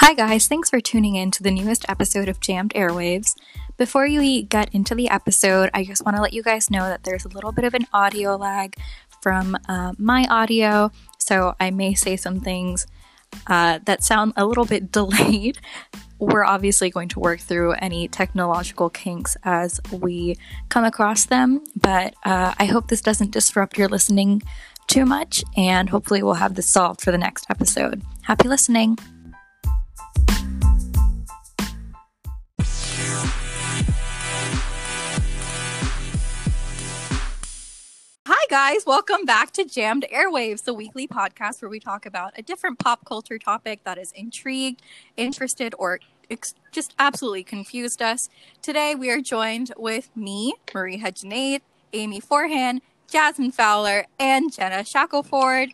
Hi guys, thanks for tuning in to the newest episode of Jammed Airwaves. Before you get into the episode, I just want to let you guys know that there's a little bit of an audio lag from my audio, so I may say some things that sound a little bit delayed. We're obviously going to work through any technological kinks as we come across them, but I hope this doesn't disrupt your listening too much, and hopefully we'll have this solved for the next episode. Happy listening! Hi guys, welcome back to Jammed Airwaves, the weekly podcast where we talk about a different pop culture topic that has intrigued, interested, or just absolutely confused us. Today we are joined with me, Marie Hedgenade, Amy Forhan, Jasmine Fowler, and Jenna Shackelford.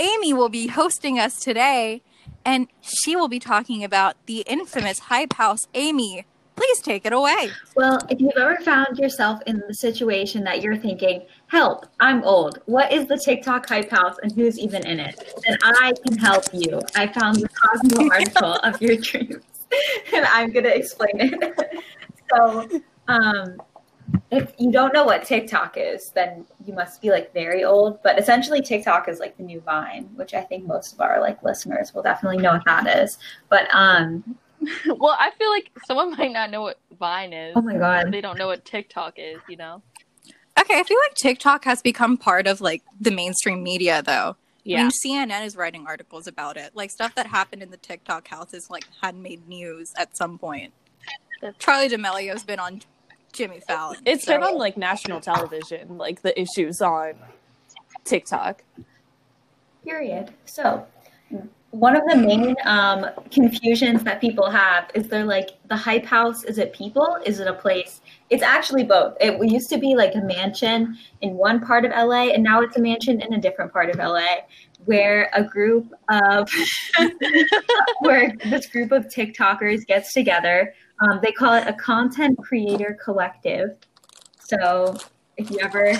Amy will be hosting us today, and she will be talking about the infamous Hype House. Amy, please take it away. Well, if you've ever found yourself in the situation that you're thinking, help, I'm old, what is the TikTok Hype House and who's even in it? Then I can help you. I found the Cosmo article of your dreams and I'm going to explain it. So if you don't know what TikTok is, then you must be like very old. But essentially TikTok is like the new Vine, which I think most of our like listeners will definitely know what that is. But well, I feel like someone might not know what Vine is. Oh my God. They don't know what TikTok is, you know? Okay, I feel like TikTok has become part of, like, the mainstream media, though. Yeah. I mean, CNN is writing articles about it. Like, stuff that happened in the TikTok house is, like, had made news at some point. Charlie D'Amelio's been on Jimmy Fallon. It's been on, like, national television, like, the issues on TikTok. Period. So one of the main confusions that people have is they're like, the Hype House, is it people? Is it a place? It's actually both. It used to be like a mansion in one part of LA, and now it's a mansion in a different part of LA where a group of, where this group of TikTokers gets together. They call it a content creator collective. So if you ever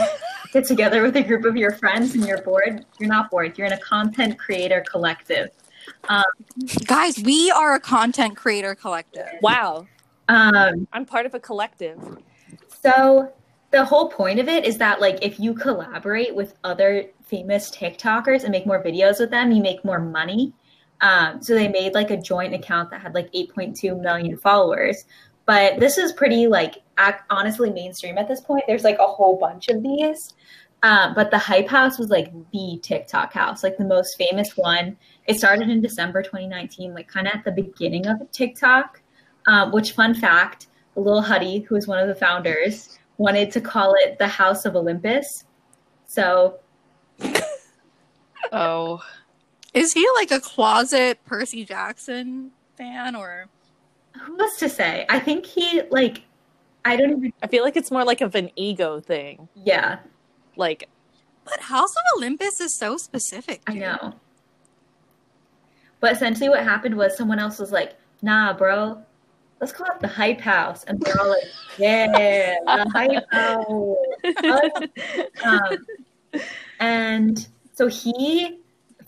get together with a group of your friends and you're bored, you're not bored. You're in a content creator collective. Guys, we are a content creator collective. Wow. I'm part of a collective. So the whole point of it is that, like, if you collaborate with other famous TikTokers and make more videos with them, you make more money. So they made, like, a joint account that had, like, 8.2 million followers. But this is pretty, like, honestly mainstream at this point. There's, like, a whole bunch of these. But the Hype House was, like, the TikTok house, like, the most famous one. It started in December 2019, like, kind of at the beginning of TikTok, which, fun fact, Lil Huddy, who is one of the founders, wanted to call it the House of Olympus. So. Oh. Is he, like, a closet Percy Jackson fan, or? Who was to say? I think he, like, I feel like it's more like of an ego thing. Yeah. Like. But House of Olympus is so specific, dude. I know. But essentially what happened was someone else was like, nah, bro, let's call it the Hype House. And they're all like, yeah, the Hype House. And so he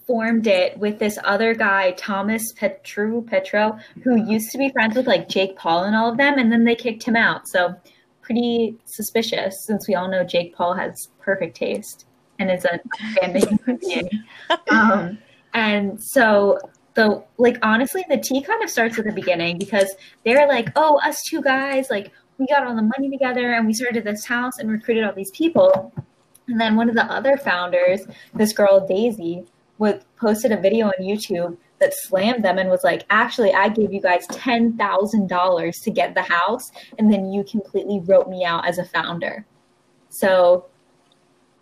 formed it with this other guy, Thomas Petrou, who used to be friends with, like, Jake Paul and all of them, and then they kicked him out. So pretty suspicious, since we all know Jake Paul has perfect taste and is a fan-making being. And so, like, honestly, the tea kind of starts at the beginning, because they're like, oh, us two guys, like, we got all the money together and we started this house and recruited all these people. And then one of the other founders, this girl Daisy, posted a video on YouTube that slammed them and was like, actually, I gave you guys $10,000 to get the house, and then you completely wrote me out as a founder. So.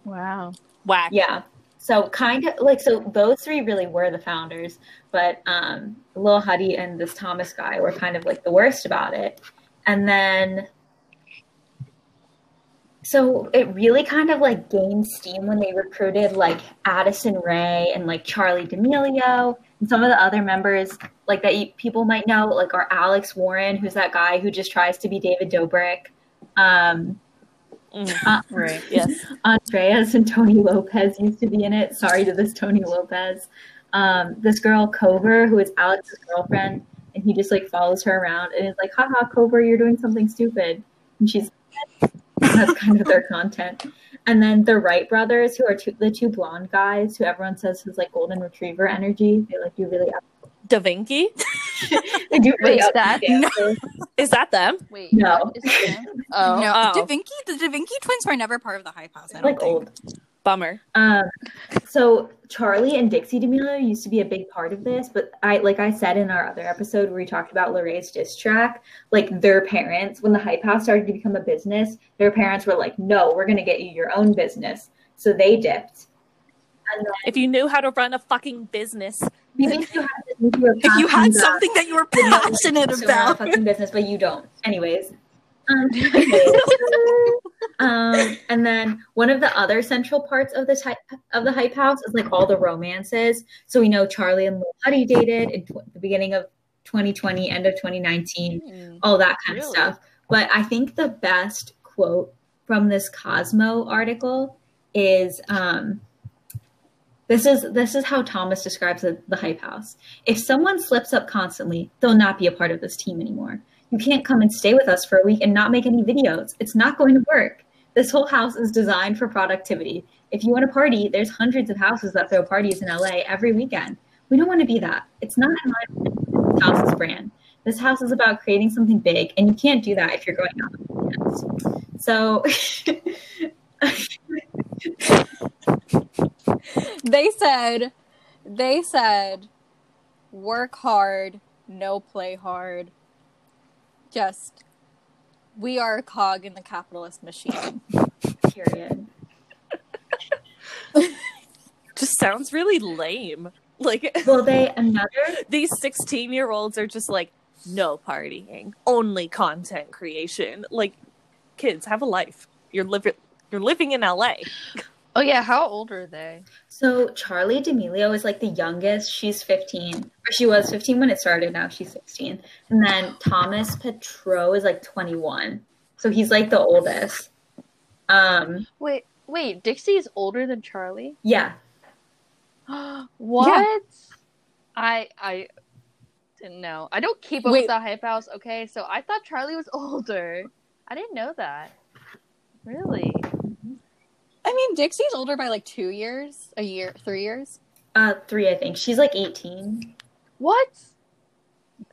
Wow. Whack. Yeah. So kind of like, so those three really were the founders, but Lil Huddy and this Thomas guy were kind of like the worst about it. And then, so it really kind of, like, gained steam when they recruited, like, Addison Rae and, like, Charlie D'Amelio. And some of the other members, like, that people might know, like, are Alex Warren, who's that guy who just tries to be David Dobrik. Right, yes. Andreas and Tony Lopez used to be in it. Sorry to this Tony Lopez. this girl Cover, who is Alex's girlfriend, and he just like follows her around and is like, haha, Cover, you're doing something stupid. And she's like, that's kind of their content. And then the Wright brothers, who are the two blonde guys who everyone says is like golden retriever energy. They like do really up. DaVinci? They do really Is that them? Wait, no. Oh. The DaVinci twins were never part of the Hype House. I don't think. Bummer. So Charlie and Dixie D'Amelio used to be a big part of this, but I said in our other episode where we talked about Lorraine's diss track, like their parents, when the Hype House started to become a business, their parents were like, no, we're going to get you your own business. So they dipped. And then, if you knew how to run a fucking business. If you had something that you were passionate about. Fucking business, but you don't. Anyways. And then one of the other central parts of this of the Hype House is like all the romances. So we know Charlie and Lil Huddy dated in the beginning of 2020, end of 2019, all that kind of stuff. But I think the best quote from this Cosmo article is this is how Thomas describes the Hype House. If someone slips up constantly, they'll not be a part of this team anymore. You can't come and stay with us for a week and not make any videos. It's not going to work. This whole house is designed for productivity. If you want to party, there's hundreds of houses that throw parties in LA every weekend. We don't want to be that. It's not in line with this house's brand. This house is about creating something big, and you can't do that if you're going out with weekends. So they said, work hard, no play hard. Just, we are a cog in the capitalist machine. Period. Just sounds really lame. Like, these 16-year-olds are just like, no partying, only content creation. Like, kids, have a life. You're living in LA. Oh yeah, how old are they? So Charlie D'Amelio is like the youngest. She's 15, or she was 15 when it started. Now she's 16. And then Thomas Petrou is like 21. So he's like the oldest. Wait, Dixie's older than Charlie? Yeah. What? Yeah. I didn't know. I don't keep up with the Hype House. Okay, so I thought Charlie was older. I didn't know that. Really? I mean, Dixie's older by, 2 years? A year? 3 years? 3, I think. She's, 18. What?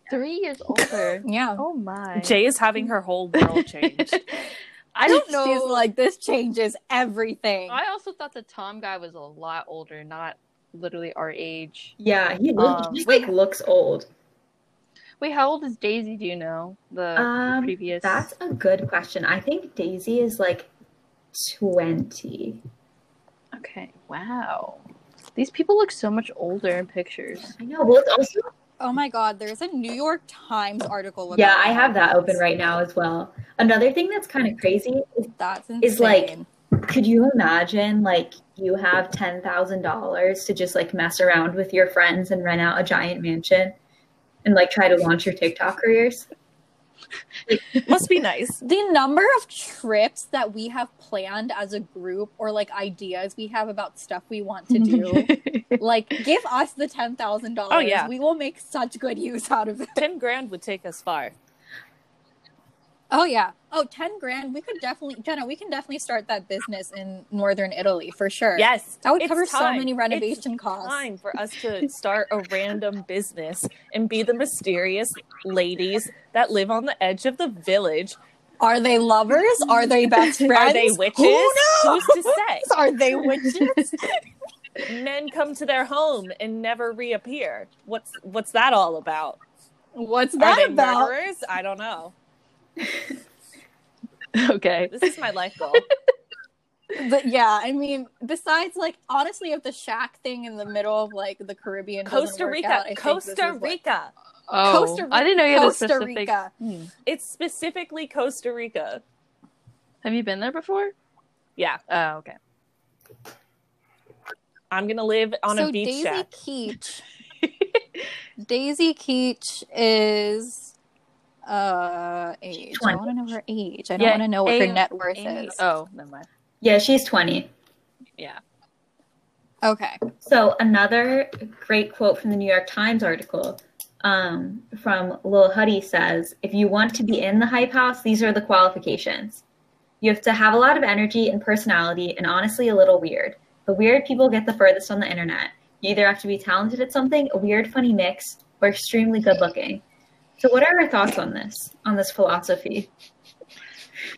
3 years older? Yeah. Oh, my. Jay is having her whole world change. I don't know. She's this changes everything. I also thought the Tom guy was a lot older, not literally our age. Yeah, he looks old. Wait, how old is Daisy, do you know? The previous... That's a good question. I think Daisy is, 20. Okay. Wow. These people look so much older in pictures. I know. Well, it's also. Oh my God! There's a New York Times article. About I have that open right now as well. Another thing that's kind of crazy is could you imagine you have $10,000 to just mess around with your friends and rent out a giant mansion, and try to launch your TikTok careers? Must be nice. The number of trips that we have planned as a group or ideas we have about stuff we want to do, give us the $10,000. Oh yeah, we will make such good use out of it. 10 grand would take us far. Oh yeah. Oh, 10 grand. We could definitely, Jenna. We can definitely start that business in northern Italy for sure. Yes, that would cover so many renovation costs. It's time for us to start a random business and be the mysterious ladies that live on the edge of the village. Are they lovers? Are they best friends? Are they witches? Who knows? Who's to say? Are they witches? Men come to their home and never reappear. What's that all about? What's that about? Are they murderers? I don't know. Okay, this is my life goal. But yeah, I mean, besides honestly, if the shack thing in the middle of the Caribbean, Costa Rica. I didn't know you had a specific. Rica. It's specifically Costa Rica. Have you been there before? Yeah. Oh, okay. I'm gonna live on a beach. So Daisy Keach is. Age. 20. I want to know her age. I don't want to know what her net worth is. Oh, never mind. Yeah, she's 20. Yeah. Okay. So another great quote from the New York Times article from Lil Huddy says, if you want to be in the Hype House, these are the qualifications. You have to have a lot of energy and personality and honestly a little weird. The weird people get the furthest on the internet. You either have to be talented at something, a weird, funny mix, or extremely good looking. So what are your thoughts on this philosophy?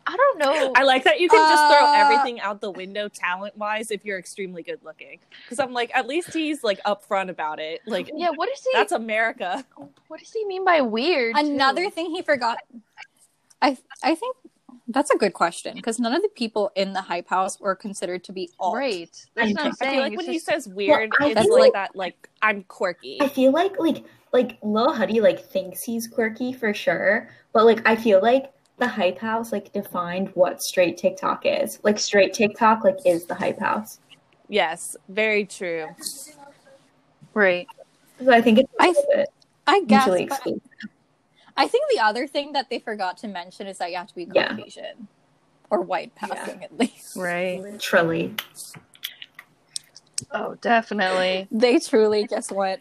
I don't know. I like that you can just throw everything out the window talent-wise if you're extremely good looking. Because I'm like, at least he's like upfront about it. Like, yeah, what is he? That's America. What does he mean by weird? Another thing he forgot. I think that's a good question because none of the people in the Hype House were considered to be alt. Right. That's what I'm saying. I feel like when he says weird, well, it's like that. Like I'm quirky. I feel like Lil Huddy like thinks he's quirky for sure, but like I feel like the Hype House like defined what straight TikTok is. Like straight TikTok like is the Hype House. Yes, very true. Right. So I think it's I guess. I think the other thing that they forgot to mention is that you have to be Caucasian or white passing at least. Right. Literally. Oh, definitely. They truly just went.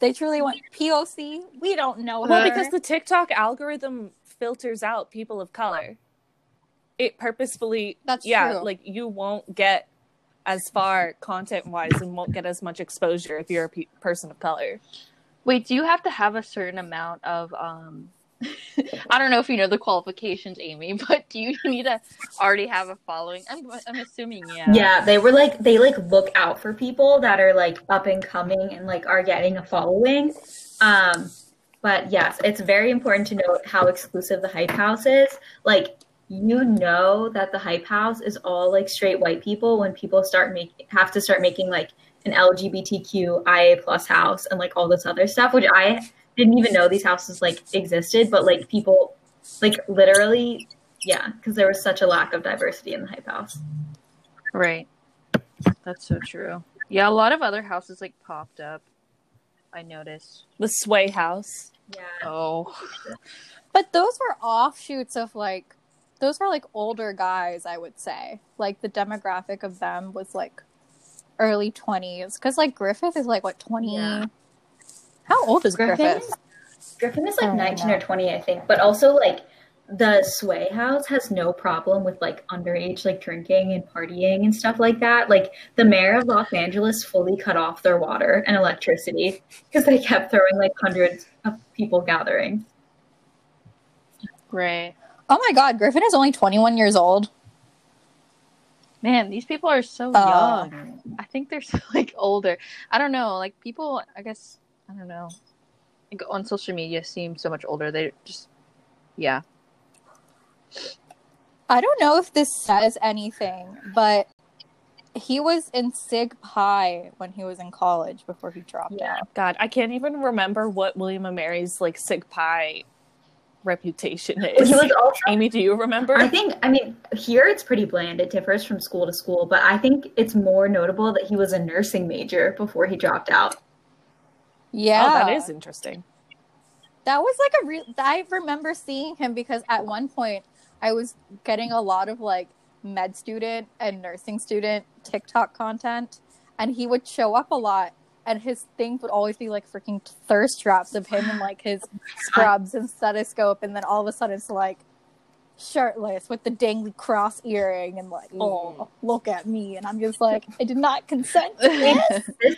They truly went POC. We don't know her. Well, because the TikTok algorithm filters out people of color. It purposefully. That's true. Like you won't get as far content-wise and won't get as much exposure if you're a person of color. Wait, do you have to have a certain amount of I don't know if you know the qualifications, Amy, but do you need to already have a following? I'm assuming, yeah. Yeah, they were like, they like look out for people that are like up and coming and like are getting a following. But yes, it's very important to note how exclusive the Hype House is. Like, you know that the Hype House is all like straight white people when people have to start making like an LGBTQIA plus house and like all this other stuff, which I didn't even know these houses like existed, but like people like literally, yeah, because there was such a lack of diversity in the Hype House. Right. That's so true. Yeah, a lot of other houses like popped up, I noticed. The Sway House. Yeah. Oh. But those were offshoots of like, those were like older guys, I would say. Like the demographic of them was like early 20s, because like Griffith is like what 20? Yeah. How old is Griffith? Griffin is like 19 or 20, I think. But also like the Sway House has no problem with like underage like drinking and partying and stuff like that. Like the mayor of Los Angeles fully cut off their water and electricity because they kept throwing like hundreds of people gathering. Right. Oh my God, Griffin is only 21 years old. Man, these people are so young. I think they're so, like, older. I don't know. Like, people, I guess, I don't know. Like, on social media seem so much older. They just, yeah. I don't know if this says anything, but he was in Sig Pi when he was in college before he dropped out. God, I can't even remember what William & Mary's, like, Sig Pi reputation is. He was also, Amy, do you remember? I think, I mean, here it's pretty bland. It differs from school to school, but I think it's more notable that he was a nursing major before he dropped out. Yeah. Oh, that is interesting. That was like a I remember seeing him because at one point I was getting a lot of like med student and nursing student TikTok content, and he would show up a lot. And his things would always be, like, freaking thirst traps of him and, like, his scrubs and stethoscope. And then all of a sudden it's, like, shirtless with the dangly cross earring and, like, oh, look at me. And I'm just like, I did not consent to this.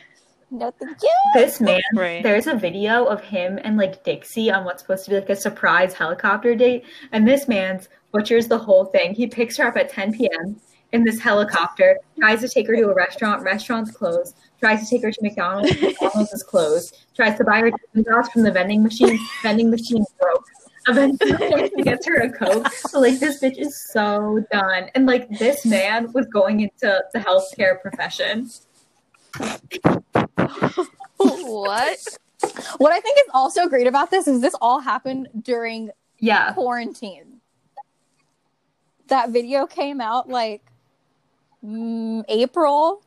No, thank you. This man, there's a video of him and, like, Dixie on what's supposed to be, like, a surprise helicopter date. And this man's butchers the whole thing. He picks her up at 10 p.m. in this helicopter, tries to take her to a restaurant. Restaurant's closed. Tries to take her to McDonald's. McDonald's is closed. Tries to buy her $10 from the vending machine. Vending machine broke. Eventually, he gets her a Coke. So, like, this bitch is so done. And, like, this man was going into the healthcare profession. What? What I think is also great about this is this all happened during quarantine. That video came out, like, April.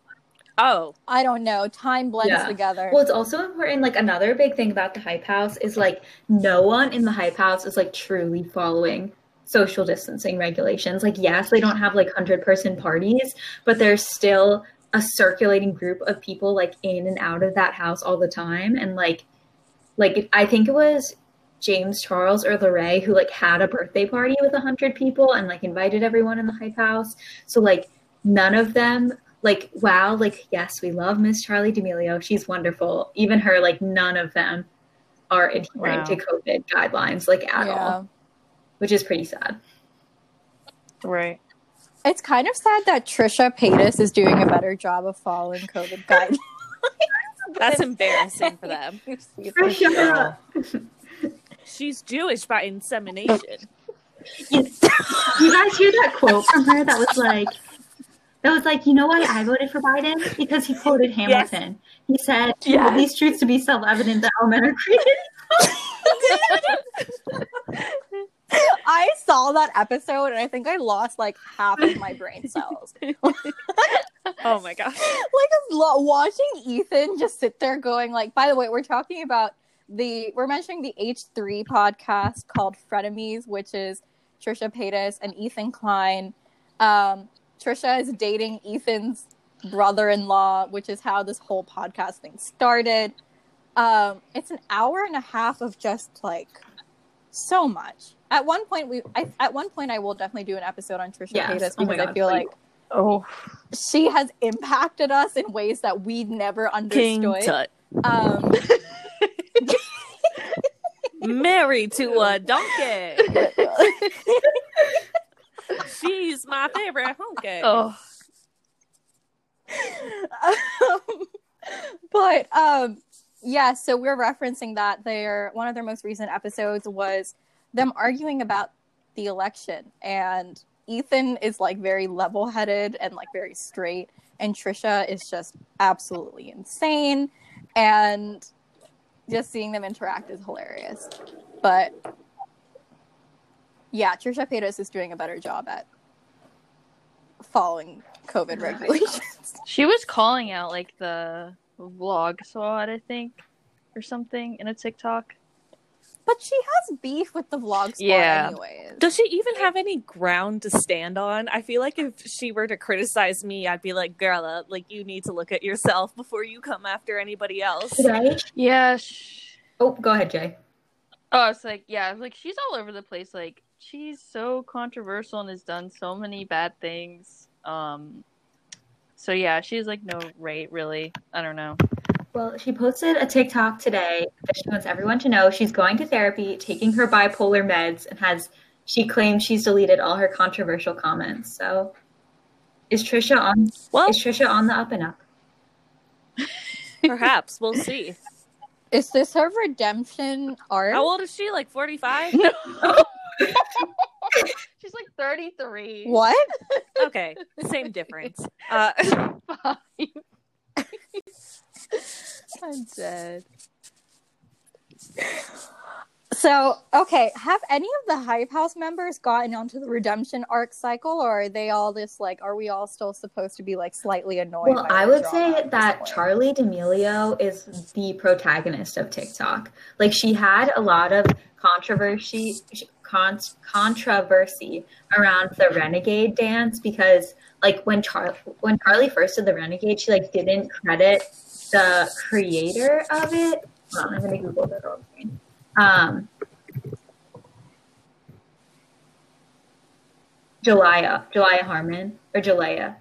Oh, I don't know. Time blends together. Well, it's also important. Like, another big thing about the Hype House is like no one in the Hype House is like truly following social distancing regulations. Like, yes, they don't have like 100-person parties, but there's still a circulating group of people like in and out of that house all the time. And like I think it was James Charles or Larray who like had a birthday party with 100 people and like invited everyone in the Hype House. So like none of them like, wow, like, yes, we love Miss Charlie D'Amelio. She's wonderful. Even her, like, none of them are adhering to COVID guidelines, like, at all, which is pretty sad. Right. It's kind of sad that Trisha Paytas is doing a better job of following COVID guidelines. That's embarrassing for them. Trisha. She's Jewish by insemination. You guys hear that quote from her that was like, you know why I voted for Biden? Because he quoted Hamilton. Yes. He said, well, these truths to be self-evident that all men are created. I saw that episode, and I think I lost, like, half of my brain cells. Oh, my gosh. Like, watching Ethan just sit there going, like, by the way, we're talking about we're mentioning the H3 podcast called Frenemies, which is Trisha Paytas and Ethan Klein. Trisha is dating Ethan's brother-in-law, which is how this whole podcast thing started. It's an hour and a half of just like so much. At one point, I will definitely do an episode on Trisha Paytas because I feel like she has impacted us in ways that we never understood. King tut. Married to a donkey. She's my favorite honky. But so we're referencing that one of their most recent episodes was them arguing about the election, and Ethan is like very level-headed and like very straight, and Trisha is just absolutely insane, and just seeing them interact is hilarious. But yeah, Trisha Paytas is doing a better job at following COVID regulations. She was calling out, like, the vlog squad, I think, or something, in a TikTok. But she has beef with the vlog squad anyways. Does she even have any ground to stand on? I feel like if she were to criticize me, I'd be like, girl, like, you need to look at yourself before you come after anybody else. Right? Yeah. Oh, go ahead, Jay. Oh, it's like, she's all over the place, like, she's so controversial and has done so many bad things. So yeah, she's like no rate really. I don't know. Well, she posted a TikTok today that she wants everyone to know she's going to therapy, taking her bipolar meds, and she claims she's deleted all her controversial comments. So is Trisha on the up and up? Perhaps. We'll see. Is this her redemption arc? How old is she? Like 45? No. She's like 33. What? Okay, same difference. Fine. I'm dead. So, okay, have any of the Hype House members gotten onto the redemption arc cycle, or are they all just like, are we all still supposed to be like slightly annoyed? Well, I would say that Charlie D'Amelio is the protagonist of TikTok. Like, she had a lot of controversy around the Renegade dance because, like, when Charlie first did the Renegade, she like didn't credit the creator of it. Hold on, I'm gonna Google that real quick. Jalaiah Harmon or Jalaiah.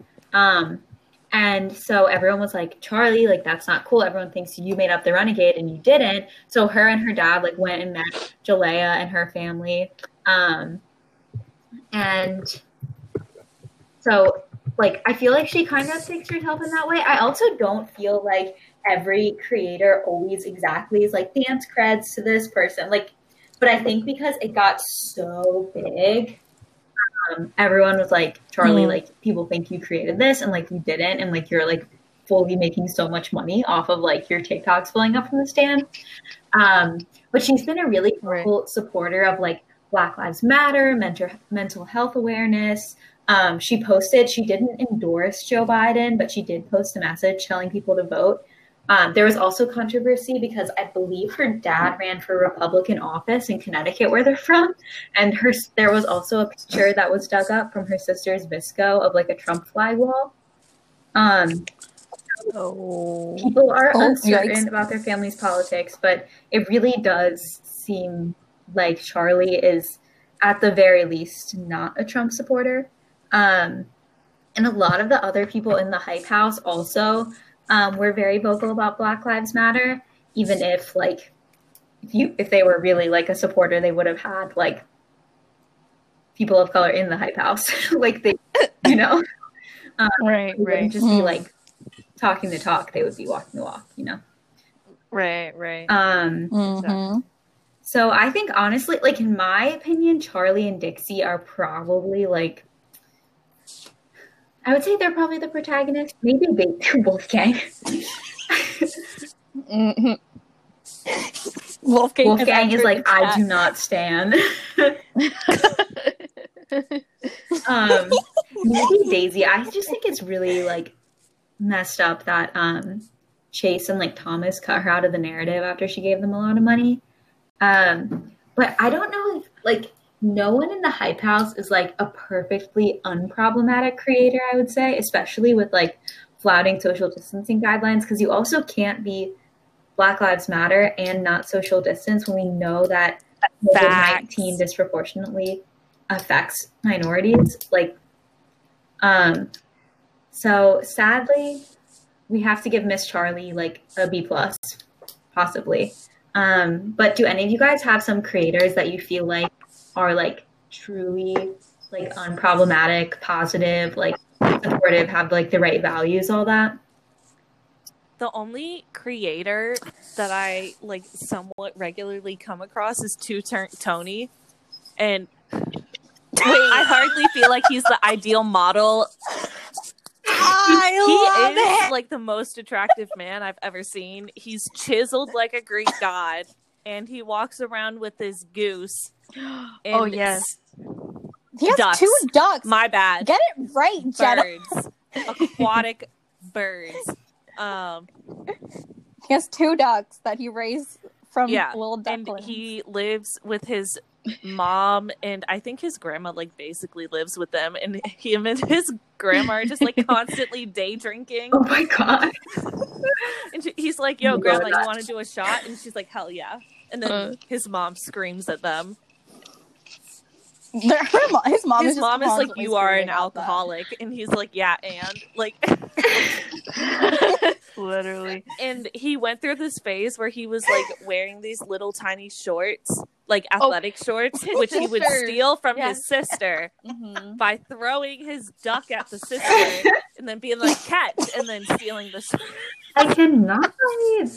And so everyone was like, Charlie, like, that's not cool. Everyone thinks you made up the Renegade and you didn't. So her and her dad like went and met Jalaiah and her family. And so like, I feel like she kind of takes herself in that way. I also don't feel like every creator always exactly is like dance creds to this person, like, but I think because it got so big, everyone was like, Charlie, like, people think you created this and like you didn't, and like you're like fully making so much money off of like your TikToks blowing up from the stand. But she's been a really cool supporter of like Black Lives Matter, mental health awareness. She didn't endorse Joe Biden, but she did post a message telling people to vote. There was also controversy because I believe her dad ran for Republican office in Connecticut, where they're from. And there was also a picture that was dug up from her sister's Visco of like a Trump flag wall. Oh. People are uncertain about their family's politics, but it really does seem like Charlie is, at the very least, not a Trump supporter. And a lot of the other people in the Hype House also were very vocal about Black Lives Matter, even if, like, if they were really, like, a supporter, they would have had, like, people of color in the Hype House. Like, they, you know? Right, they wouldn't just be, like, talking the talk. They would be walking the walk, you know? Right, right. So I think, honestly, like, in my opinion, Charlie and Dixie are probably, like, I would say they're probably the protagonists. Maybe they're Wolfgang. Mm-hmm. Wolfgang is like, I do not stand. Maybe Daisy. I just think it's really, like, messed up that Chase and, like, Thomas cut her out of the narrative after she gave them a lot of money. But I don't know if, like, no one in the Hype House is, like, a perfectly unproblematic creator, I would say, especially with, like, flouting social distancing guidelines, because you also can't be Black Lives Matter and not social distance when we know that COVID-19 disproportionately affects minorities. Like, so sadly, we have to give Miss Charlie, like, a B+, possibly. But do any of you guys have some creators that you feel like are, like, truly, like, unproblematic, positive, like, supportive, have, like, the right values, all that? The only creator that I, like, somewhat regularly come across is Tony, and I hardly feel like he's the ideal model. He is like the most attractive man I've ever seen. He's chiseled like a Greek god, and he walks around with his goose. Oh yes, he has ducks. 2 ducks. My bad. Get it right, Jenna. Birds, aquatic birds. He has 2 ducks that he raised from little ducklings. And he lives with his mom, and I think his grandma, like, basically lives with them, and him and his grandma are just, like, constantly day drinking. Oh my god. And he's like, yo, grandma, you want to do a shot? And she's like, hell yeah. And then his mom screams at them. His mom is like, you are an alcoholic. And he's like, yeah, and, like, literally. And he went through this phase where he was, like, wearing these little tiny shorts, like, athletic shorts, which he would steal from his sister by throwing his duck at the sister and then being like, catch, and then stealing the shorts. I cannot believe.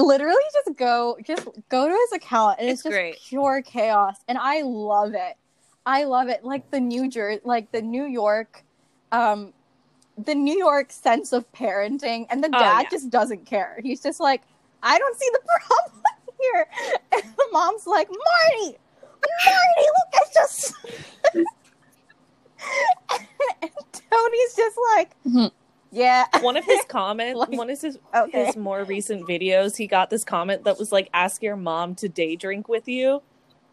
Literally just go to his account, and it's just great. Pure chaos, and I love it. Like the New York sense of parenting, and the dad just doesn't care. He's just like, I don't see the problem here. And the mom's like, Marty, look, it's just. and Tony's just like. Mm-hmm. Yeah. One of his comments, like, his more recent videos, he got this comment that was like, ask your mom to day drink with you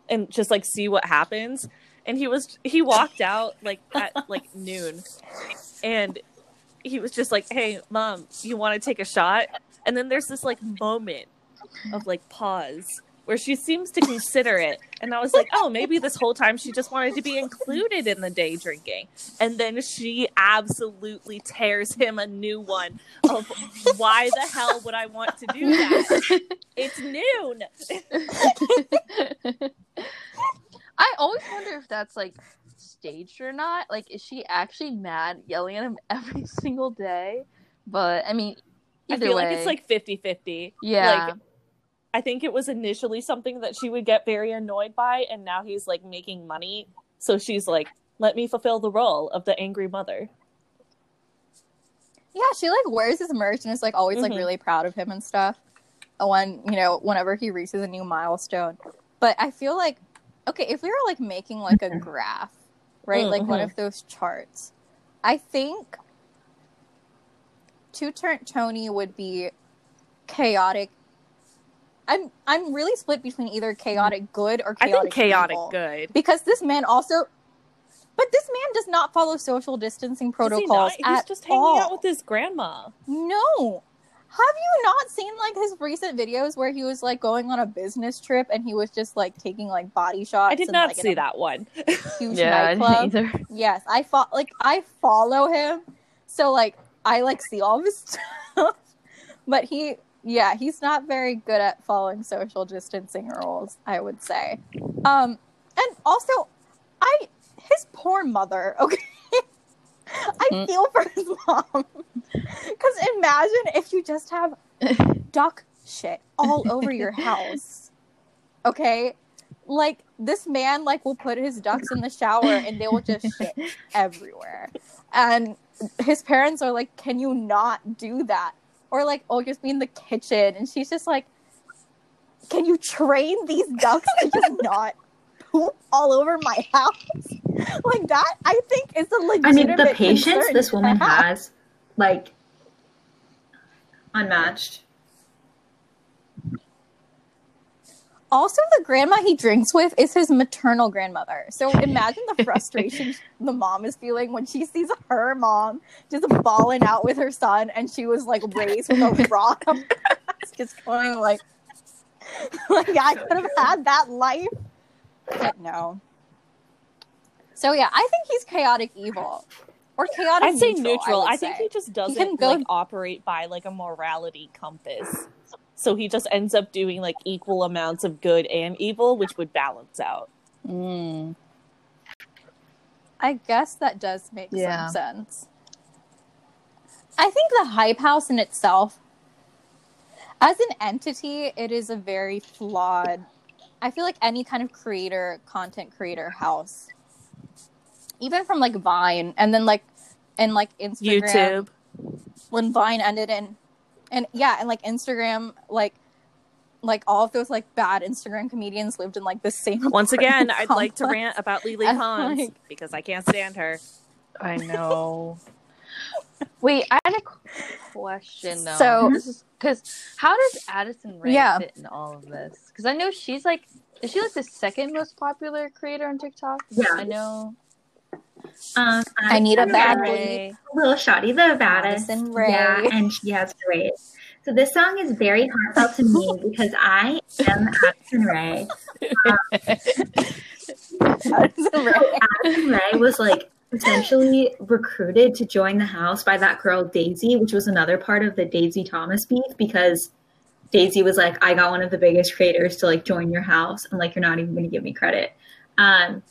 and just, like, see what happens. And he walked out, like, at like noon, and he was just like, hey, mom, you want to take a shot? And then there's this, like, moment of, like, pause where she seems to consider it. And I was like, oh, maybe this whole time she just wanted to be included in the day drinking. And then she absolutely tears him a new one of why the hell would I want to do that? It's noon. I always wonder if that's, like, staged or not. Like, is she actually mad yelling at him every single day? But, I mean, either way. I feel like it's, like, 50-50. Yeah. Like, I think it was initially something that she would get very annoyed by, and now he's, like, making money. So she's like, let me fulfill the role of the angry mother. Yeah, she, like, wears his merch and is, like, always, like, really proud of him and stuff whenever he reaches a new milestone. But I feel like, okay, if we were, like, making, like, a graph, right? Like, one of those charts. I think Tony would be chaotic. I'm really split between either chaotic good or chaotic evil. Because this man also But this man does not follow social distancing protocols at all. He's just hanging out with his grandma. No. Have you not seen, like, his recent videos where he was, like, going on a business trip and he was just, like, taking, like, body shots? I did not see that one. Huge nightclub. I didn't either. Yes. I follow him. So, like, I, like, see all of his stuff. But he's not very good at following social distancing rules, I would say. And also, his poor mother, okay? I feel for his mom. Because imagine if you just have duck shit all over your house. Okay? Like, this man, like, will put his ducks in the shower and they will just shit everywhere. And his parents are like, can you not do that? Or, like, oh, just be in the kitchen. And she's just like, can you train these ducks to just not poop all over my house? Like, that, I think, is a legitimate the patience this woman has, like, unmatched. Also, the grandma he drinks with is his maternal grandmother. So imagine the frustration the mom is feeling when she sees her mom just balling out with her son, and she was, like, raised with a rock. Just going, like, I could have had that life. But no. So, yeah, I think he's chaotic evil. Or chaotic neutral, I'd say neutral. I think he just doesn't, like, operate by, like, a morality compass. So he just ends up doing, like, equal amounts of good and evil, which would balance out. Mm. I guess that does make some sense. I think the Hype House in itself, as an entity, it is a very flawed... I feel like any kind of content creator house, even from, like, Vine, and then, like, and, like, Instagram, YouTube, when Vine ended, and like, Instagram, like all of those, like, bad Instagram comedians lived in, like, the same. Once again, I'd like to rant about Lele Pons, like, because I can't stand her. I know. Wait, I had a question, though. So, because how does Addison Rae fit in all of this? Because I know she's, like, is she, like, the second most popular creator on TikTok? Yeah. I know. I need a bad boy. Little Shawty the baddest. Addison Rae. Yeah, and she has great. So this song is very heartfelt to me because I am Addison Rae. Addison Rae was, like, essentially recruited to join the house by that girl Daisy, which was another part of the Daisy Thomas beef, because Daisy was like, I got one of the biggest creators to, like, join your house, and, like, you're not even going to give me credit. And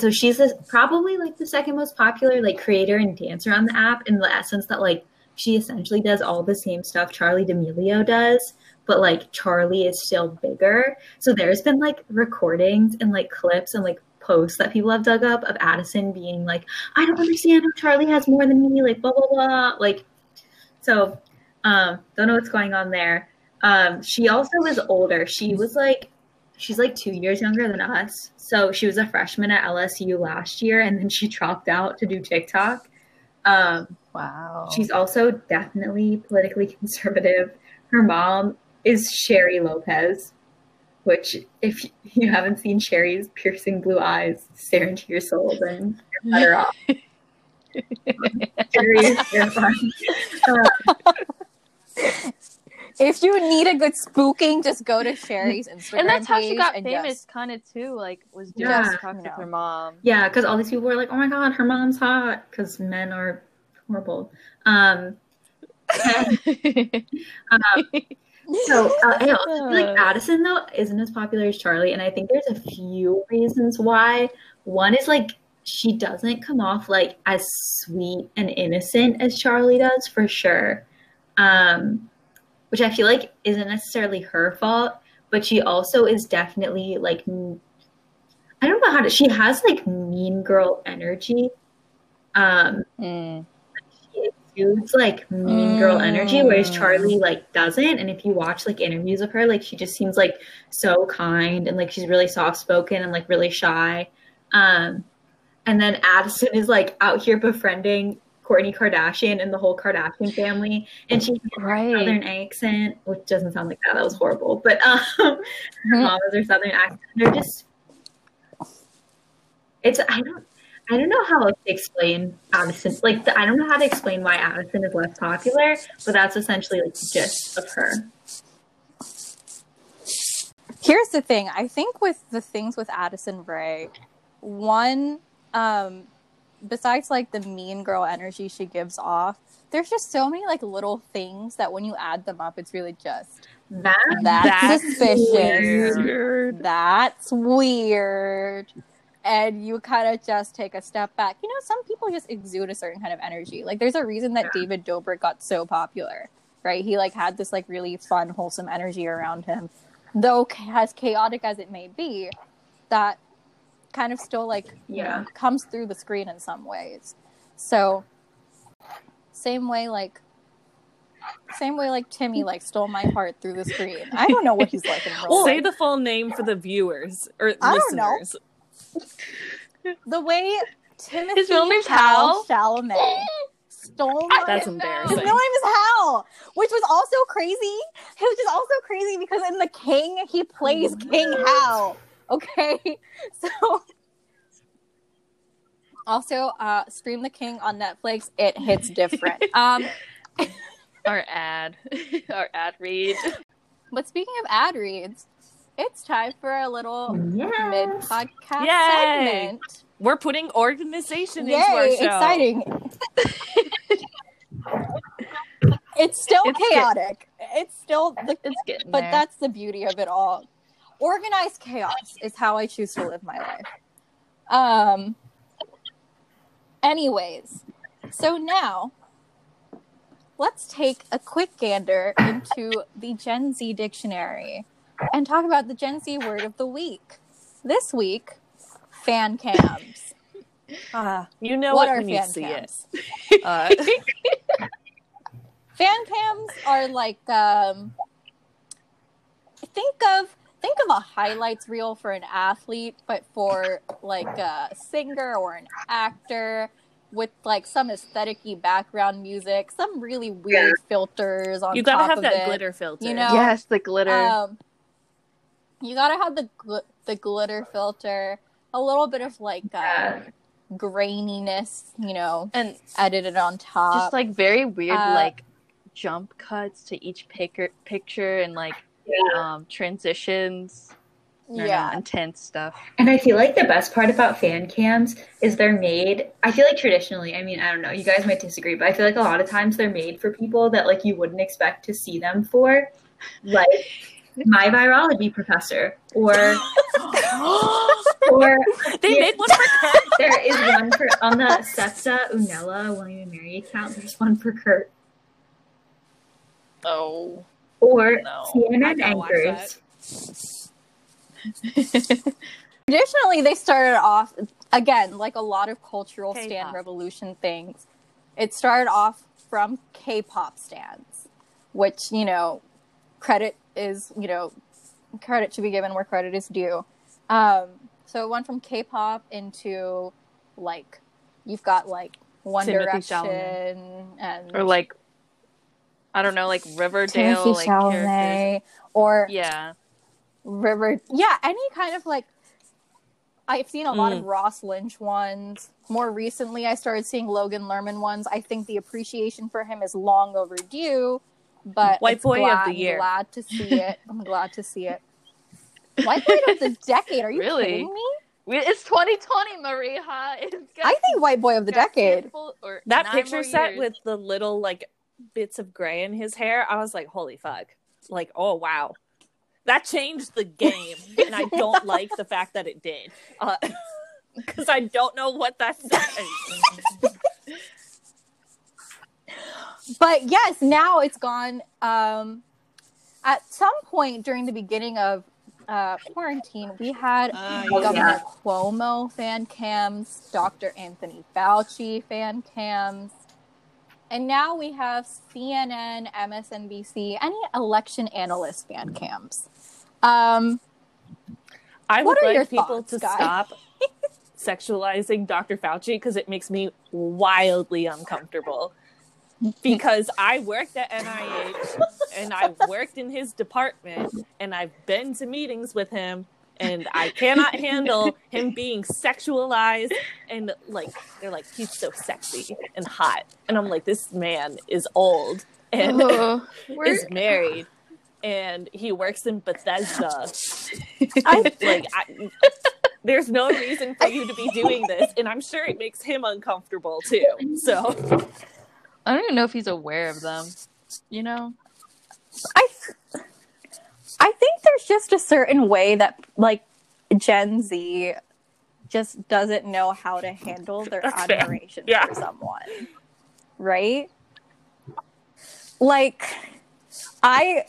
so she's probably, like, the second most popular, like, creator and dancer on the app, in the essence that, like, she essentially does all the same stuff Charlie D'Amelio does, but, like, Charlie is still bigger. So there's been, like, recordings and, like, clips and, like, posts that people have dug up of Addison being like, I don't understand how Charlie has more than me, like, blah blah blah, like, so don't know what's going on there. She also is older. She's like 2 years younger than us, so she was a freshman at LSU last year, and then she dropped out to do TikTok. Wow. She's also definitely politically conservative. Her mom is Sherry Lopez, which, if you haven't seen Sherry's piercing blue eyes stare into your soul, then you're better off. Sherry is terrifying. If you need a good spooking, just go to Sherry's Instagram. And that's how she got famous, kind of, too. Like, was just talking with her mom. Yeah, because all these people were like, oh my God, her mom's hot, because men are horrible. So I also feel like Addison, though, isn't as popular as Charlie, and I think there's a few reasons why. One is, like, she doesn't come off, like, as sweet and innocent as Charlie does, for sure, which I feel like isn't necessarily her fault, but she also is definitely, like, I don't know how to, she has, like, mean girl energy. Dudes, like, mean girl energy, whereas Charlie, like, doesn't. And if you watch, like, interviews of her, like, she just seems, like, so kind, and, like, she's really soft-spoken and, like, really shy. And then Addison is, like, out here befriending Kourtney Kardashian and the whole Kardashian family, and she has a southern accent, which doesn't sound like that. That was horrible. But her mom has her southern accent. They're just, it's, I don't, I don't know how else to explain Addison. Like, I don't know how to explain why Addison is less popular, but that's essentially like the gist of her. Here's the thing. I think with the things with Addison Rae, one, besides like the mean girl energy she gives off, there's just so many like little things that when you add them up, it's really just that's suspicious. Weird. That's weird. And you kind of just take a step back. You know, some people just exude a certain kind of energy. Like, there's a reason that David Dobrik got so popular, right? He, like, had this, like, really fun, wholesome energy around him. Though as chaotic as it may be, that kind of still, like, you know, comes through the screen in some ways. So, same way, like, Timmy, like, stole my heart through the screen. I don't know what he's like in real life. Well, say the full name for the viewers or listeners. The way Timothée Chalamet stole my... That's embarrassing. His real name is Hal, which was also crazy. Which is also crazy because in The King, he plays King Hal. Okay? So... Also, stream The King on Netflix. It hits different. Our ad read. But speaking of ad reads... It's time for a little mid-podcast segment. We're putting organization into our show. Exciting. It's chaotic. It's still, but that's the beauty of it all. Organized chaos is how I choose to live my life. Anyways, so now let's take a quick gander into the Gen Z dictionary. And talk about the Gen Z word of the week. This week, fan cams. You know what when you see cams? It. Fan cams are like think of a highlights reel for an athlete, but for like a singer or an actor with like some aesthetic-y background music, some really weird filters on top of it. You gotta have that glitter filter. You know? Yes, the glitter. You gotta have the glitter filter, a little bit of like graininess, you know, and edited on top. Just like very weird, like jump cuts to each picture and like transitions. No, intense stuff. And I feel like the best part about fan cams is they're made, I feel like traditionally, I mean, I don't know, you guys might disagree, but I feel like a lot of times they're made for people that like you wouldn't expect to see them for. Like... my virology professor, or they made one for Kurt. There is one for on the Sessa Unella William and Mary account. There's one for Kurt. Oh, or no. CNN anchors. Traditionally, they started off again like a lot of cultural K-pop. Stan revolution things. It started off from K-pop stands, which you know credit. Is, you know, credit to be given where credit is due. So it went from K-pop into, like, you've got, like, One Direction. And or, like, I don't know, like, Riverdale. Timothée Chalamet. Or. Yeah. Yeah, any kind of, like, I've seen a lot of Ross Lynch ones. More recently, I started seeing Logan Lerman ones. I think the appreciation for him is long overdue. But White Boy of the Year. Glad to see it. I'm glad to see it. White Boy of the Decade. Are you kidding me? It's 2020, Maria. I think White Boy of the Decade. That picture set with the little like bits of gray in his hair. I was like, holy fuck. Like, oh wow. That changed the game. And I don't like the fact that it did. Because I don't know what that says. But yes, now it's gone. At some point during the beginning of quarantine, we had Governor Cuomo fan cams, Dr. Anthony Fauci fan cams, and now we have CNN, MSNBC, any election analyst fan cams. I would like people to stop sexualizing Dr. Fauci because it makes me wildly uncomfortable. Because I worked at NIH and I worked in his department and I've been to meetings with him and I cannot handle him being sexualized. And like, they're like, he's so sexy and hot. And I'm like, this man is old and is married, and he works in Bethesda. There's no reason for you to be doing this, and I'm sure it makes him uncomfortable too. So I don't even know if he's aware of them. You know, I think there's just a certain way that like Gen Z just doesn't know how to handle their admiration for someone, right? Like, I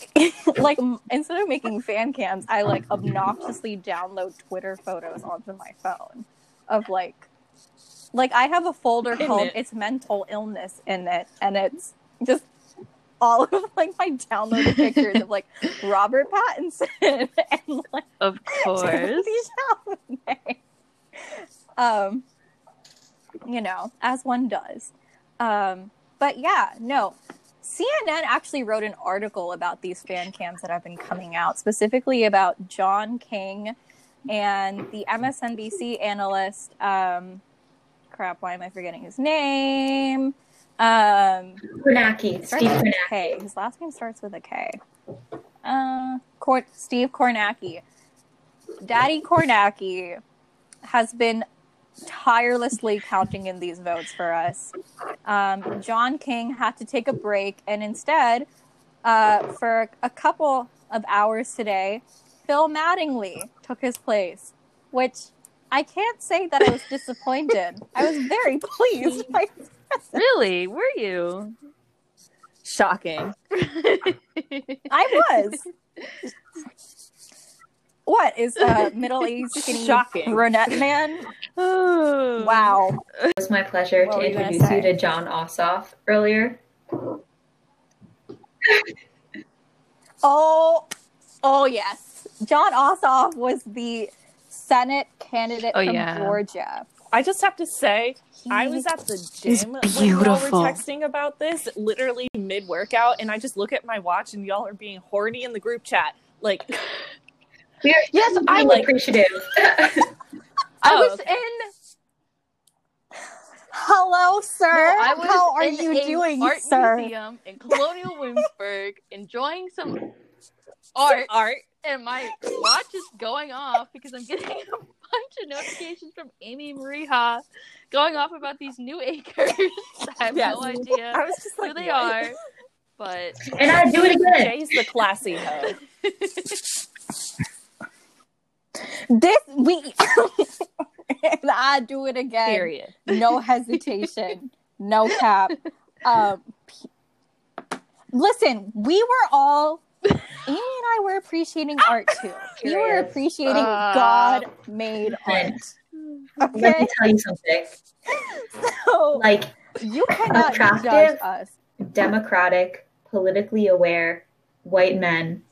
like instead of making fan cams, I like obnoxiously download Twitter photos onto my phone of like I have a folder called "It's Mental Illness" in it, and it's just all of like my downloaded pictures of like Robert Pattinson and like of course Timothée Chalamet. You know, as one does. But yeah, no. CNN actually wrote an article about these fan cams that have been coming out, specifically about John King and the MSNBC analyst. Crap, why am I forgetting his name? Steve Kornacki. K. His last name starts with a K. Steve Kornacki. Daddy Kornacki has been tirelessly counting in these votes for us. John King had to take a break, and instead, for a couple of hours today, Phil Mattingly took his place, which I can't say that I was disappointed. I was very pleased. Really? Were you? Shocking. I was. What is a middle-aged skinny brunette man? Wow. It was my pleasure to introduce you to John Ossoff earlier. Oh yes. John Ossoff was the Senate candidate from Georgia. I just have to say, I was at the gym when y'all were texting about this, literally mid-workout, and I just look at my watch and y'all are being horny in the group chat. Like... Yes, I'm appreciative. I was in. Hello, sir. How are you doing, art sir? Museum in Colonial Williamsburg, enjoying some art, and my watch is going off because I'm getting a bunch of notifications from Amy Marie Ha going off about these new acres. I have no idea who they are, but and I do it again. Jay's the classy hoe. This week, and I do it again. Period. No hesitation, no cap. Listen, we were all, Amy and I were appreciating art too. We were appreciating God-made art. Okay? Let me tell you something. So, like, you cannot judge us. Democratic, politically aware white men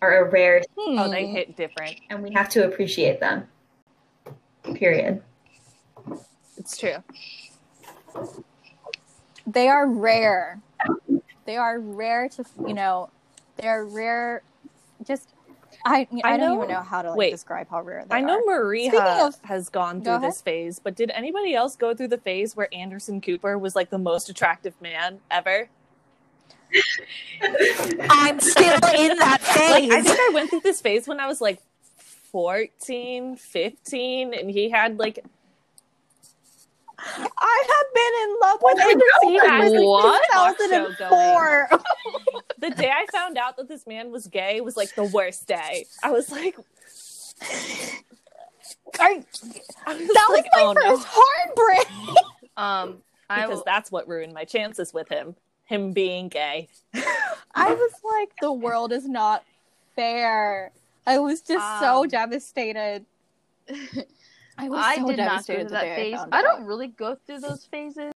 are a rare thing. Oh, they hit different. And we have to appreciate them. Period. It's true. They are rare. They are rare to, you know, they're rare. Just, I don't even know how to describe how rare they are. I know Maria has gone through this phase, but did anybody else go through the phase where Anderson Cooper was like the most attractive man ever? I'm still in that phase. Like, I think I went through this phase when I was like 14, 15, and he had like... I have been in love with him since 2004. The day I found out that this man was gay was like the worst day. I was like... that was my first heartbreak. Because that's what ruined my chances with him. Him being gay. I was like, the world is not fair. I was just so devastated. I did not go through that phase. I don't really go through those phases.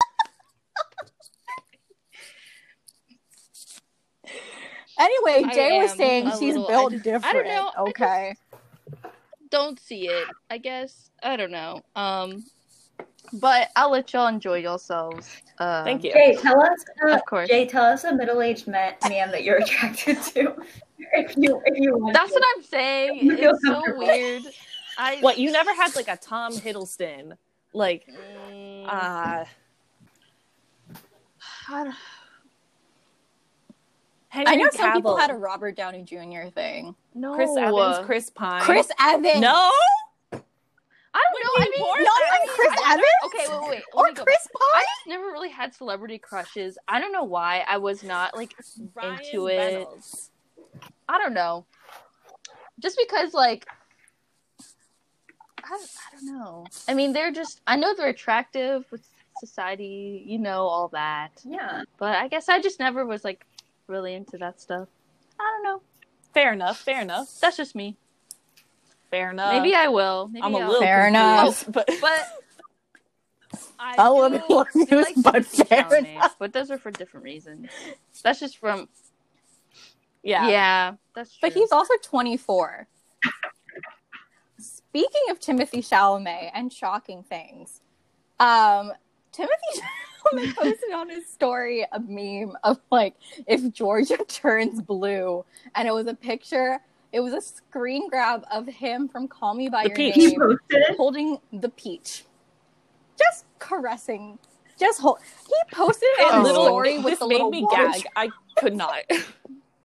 Anyway, Jay was saying she's built different. I don't know. Okay. Don't see it, I guess. I don't know. But I'll let y'all enjoy yourselves. Thank you. Jay, tell us a middle-aged man that you're attracted to. If you want that's to. What I'm saying. It's so weird. What, you never had like a Tom Hiddleston, like I know some people had a Robert Downey Jr. thing. No, Chris Evans, Chris Pine. Chris Evans. No, I don't know. I mean, Chris Evans. Okay, wait. Or Chris Pine. I just never really had celebrity crushes. I don't know why. I was not like into it. I don't know. Just because, like, I don't know. I mean, they're just. I know they're attractive with society, you know, all that. Yeah. But I guess I just never was like really into that stuff. I don't know. Fair enough. That's just me. Fair enough. Maybe I will. Maybe I'm a little fair enough, but I will be more news, but fair enough. But those are for different reasons. That's just from. Yeah, that's true. But he's also 24. Speaking of Timothée Chalamet and shocking things, Timothée Chalamet posted on his story a meme of, like, if Georgia turns blue. And it was a picture. It was a screen grab of him from Call Me By Your Name holding the peach. Just caressing. Just hold. He posted it on the story with the little made me gag. I could not.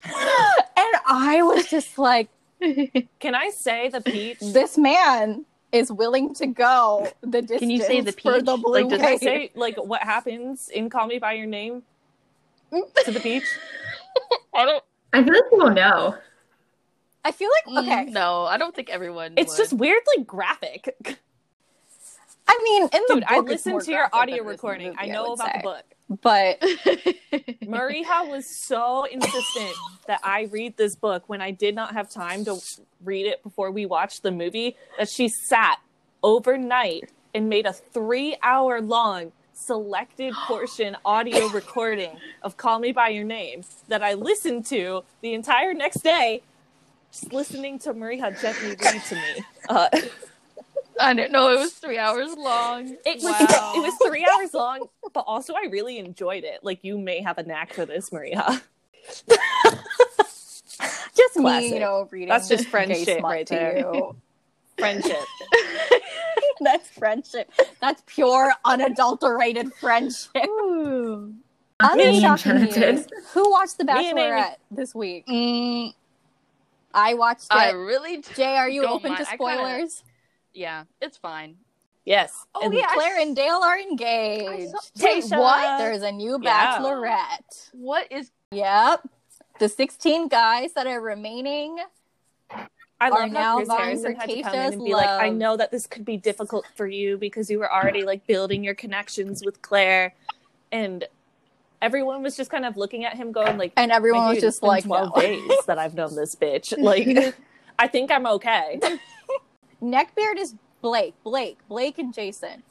And I was just like, can I say the peach? This man is willing to go the distance. Can you say the peach? For the blue wave. Can I say, like, what happens in Call Me By Your Name to the peach? I feel like you don't know. I feel like, okay. No, I don't think everyone It's would. Just weirdly graphic. I mean, in the Dude, book, I listened to your audio recording. Movie, I know about the book. But Maria was so insistent that I read this book when I did not have time to read it before we watched the movie that she sat overnight and made a 3-hour long selected portion audio recording of Call Me By Your Name that I listened to the entire next day, just listening to Maria gently read to me. I didn't know it was 3 hours long. It was 3 hours long, but also I really enjoyed it. Like, you may have a knack for this, Maria. Just classic. Me, you know, reading. That's just friendship right there. Friendship. That's friendship. That's pure, unadulterated friendship. Ooh. Other shocking news. Who watched The Bachelorette this week? I watched it. I really Jay, are you open to spoilers? Yeah, it's fine. Yes. Oh, and yeah, Claire and Dale are engaged. Wait, what? There's a new bachelorette. What is... Yep. The 16 guys that are remaining are now vying for Tayshia's love. Like, I know that this could be difficult for you because you were already, like, building your connections with Claire. And everyone was just kind of looking at him going, like... And everyone was just like, 12 no. days that I've known this bitch. Like, I think I'm okay. Neckbeard is Blake and Jason.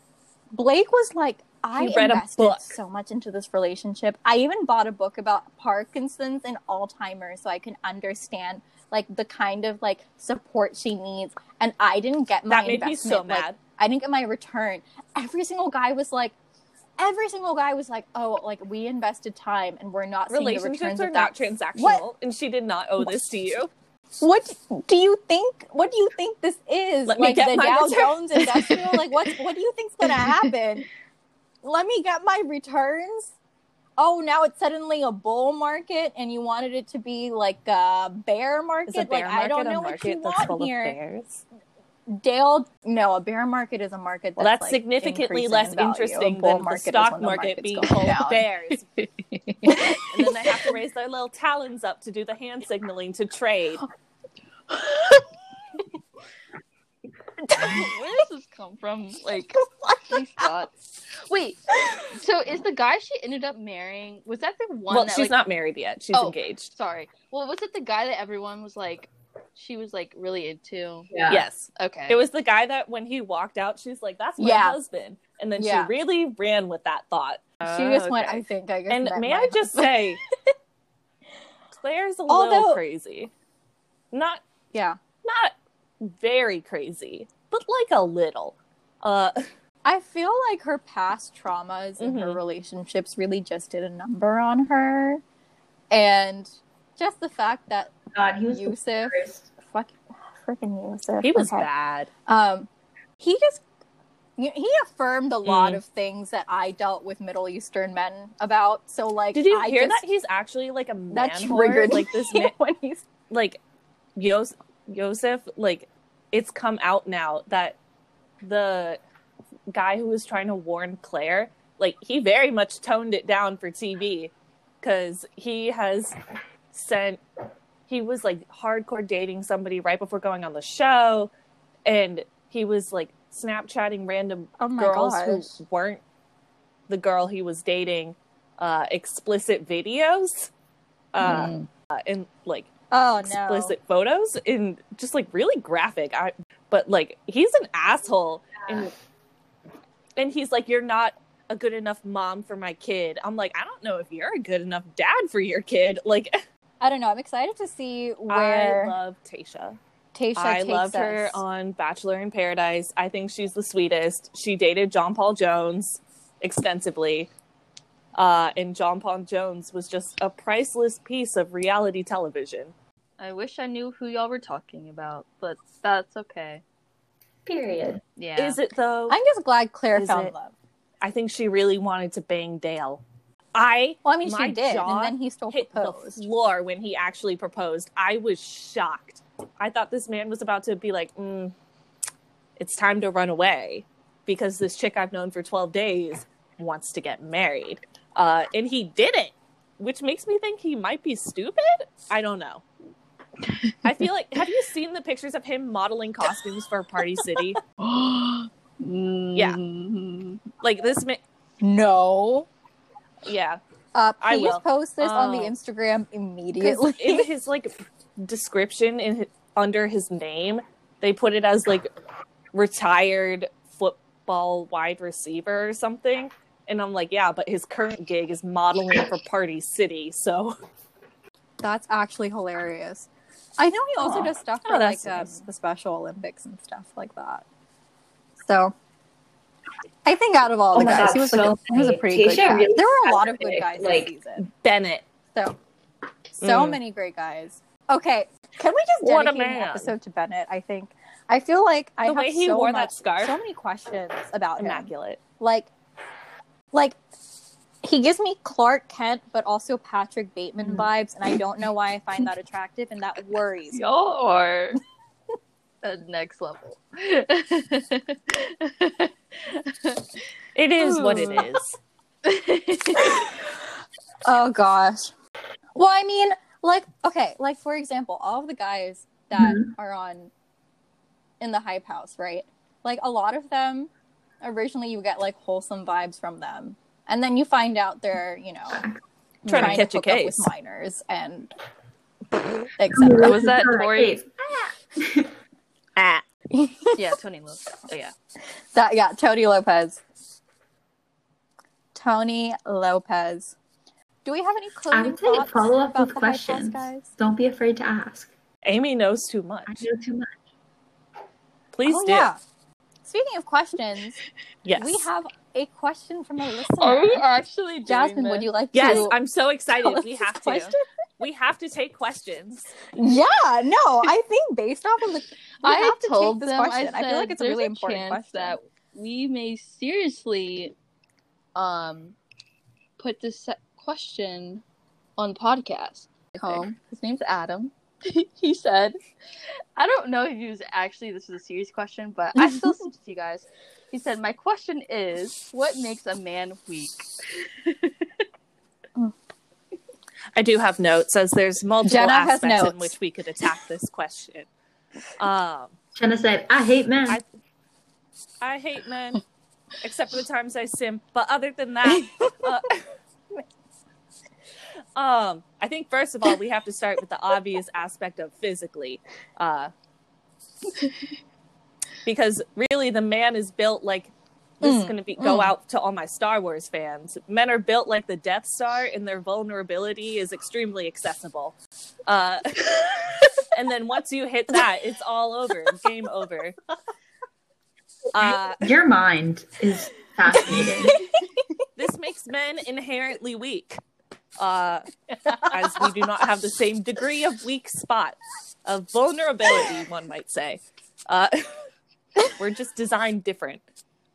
Blake was like, I invested so much into this relationship. I even bought a book about Parkinson's and Alzheimer's so I can understand, like, the kind of, like, support she needs. And I didn't get my investment. That made me so mad. I didn't get my return. Every single guy was like, oh, like, we invested time and we're not seeing the returns. Relationships are not transactional, and she did not owe this to you. What do you think this is? Let like the Dow Jones Industrial? Like, what do you think's gonna happen? Let me get my returns. Oh, now it's suddenly a bull market, and you wanted it to be like a bear market. I don't know what you want here. Dale, no, a bear market is a market that's like significantly less interesting than the stock market being called bears. And then they have to raise their little talons up to do the hand signaling to trade. Where does this come from? Like, these thoughts. Wait, so is the guy she ended up marrying? Was that the one? Well, she's not married yet. She's engaged. Sorry. Well, was it the guy that everyone was like? She was, like, really into... Yeah. Yes. Okay. It was the guy that when he walked out, she's like, that's my husband. And then she really ran with that thought. She just went, I think I guess. And may I just say, Claire's a little crazy. Not very crazy, but, like, a little. I feel like her past traumas and her relationships really just did a number on her. And just the fact that God, he was Yusuf. Freaking Yusuf. He was bad. He just, he affirmed a lot of things that I dealt with Middle Eastern men about. So, like, did you hear that he's actually like a man? That triggered like this man when he's like Yosef. Like, it's come out now that the guy who was trying to warn Claire, like, he very much toned it down for TV because he has sent. He was like hardcore dating somebody right before going on the show, and he was like Snapchatting random girls who weren't the girl he was dating explicit videos and like explicit photos and just like really graphic. But like, he's an asshole, and he's like, you're not a good enough mom for my kid. I'm like, I don't know if you're a good enough dad for your kid. Like, I don't know. I'm excited to see where I love Tayshia. I love her on Bachelor in Paradise. I think she's the sweetest. She dated John Paul Jones extensively. And John Paul Jones was just a priceless piece of reality television. I wish I knew who y'all were talking about, but that's okay. Period. Yeah. Is it, though? I'm just glad Claire found love. I think she really wanted to bang Dale. She did, and then he still proposed. The floor when he actually proposed. I was shocked. I thought this man was about to be like, it's time to run away because this chick I've known for 12 days wants to get married. And he didn't, which makes me think he might be stupid. I don't know. I feel like, have you seen the pictures of him modeling costumes for Party City? Yeah. Like this man. No. Yeah. Please post this on the Instagram immediately. In his like description under his name, they put it as like retired football wide receiver or something, and I'm like, yeah, but his current gig is modeling for Party City, so that's actually hilarious. I know he also does stuff for like the Special Olympics and stuff like that, so I think out of all the guys, he was a pretty good guy. Really, there were a lot of good guys like this season. Bennett, so many great guys. Okay, can we just dedicate an episode to Bennett? I think I feel like I have so many questions about immaculate him. Like he gives me Clark Kent, but also Patrick Bateman vibes, and I don't know why I find that attractive, and that worries me. Y'all are the next level. It is what it is. Oh gosh. Well, I mean. Like, for example, all of the guys that are in the Hype House, right? Like, a lot of them, originally you get, like, wholesome vibes from them. And then you find out they're, you know, trying to catch a case with minors and etc. Was that Tori? Yeah, Tony Lopez. Oh, yeah. Tony Lopez. Do we have any closing thoughts about the questions, guys? Don't be afraid to ask. Amy knows too much. I know too much. Please do. Yeah. Speaking of questions, yes, we have a question from a listener. Are we actually doing Jasmine, this? Would you like to? Yes, I'm so excited. We have to. We have to take questions. Yeah, no, I think based off of the, I have to take this question. I feel like it's a really important question that we may seriously, put this. Question on the podcast. His name's Adam. He said, I don't know if he was actually, this is a serious question, but I still listen to you guys. He said, my question is, what makes a man weak? I do have notes, as there's multiple aspects in which we could attack this question. Jenna said, I hate men. I hate men, except for the times I simp, but other than that, I think first of all we have to start with the obvious aspect of physically, because really the man is built like this is going to be go out to all my Star Wars fans. Men are built like the Death Star, and their vulnerability is extremely accessible. And then once you hit that, it's all over. Game over. Your mind is fascinating. This makes men inherently weak. as we do not have the same degree of weak spots, of vulnerability, one might say. We're just designed different.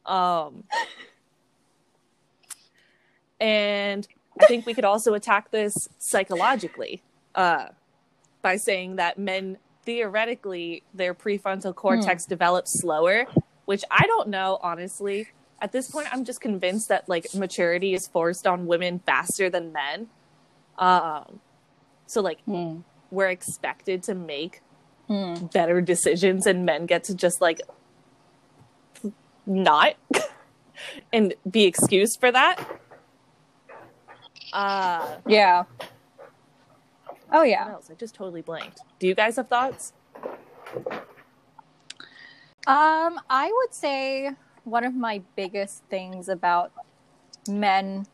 And I think we could also attack this psychologically by saying that men, theoretically, their prefrontal cortex develops slower, which I don't know, honestly. At this point, I'm just convinced that, like, maturity is forced on women faster than men. So, like, we're expected to make better decisions, and men get to just, like, not and be excused for that. Yeah. Oh, yeah. What else? I just totally blanked. Do you guys have thoughts? I would say one of my biggest things about men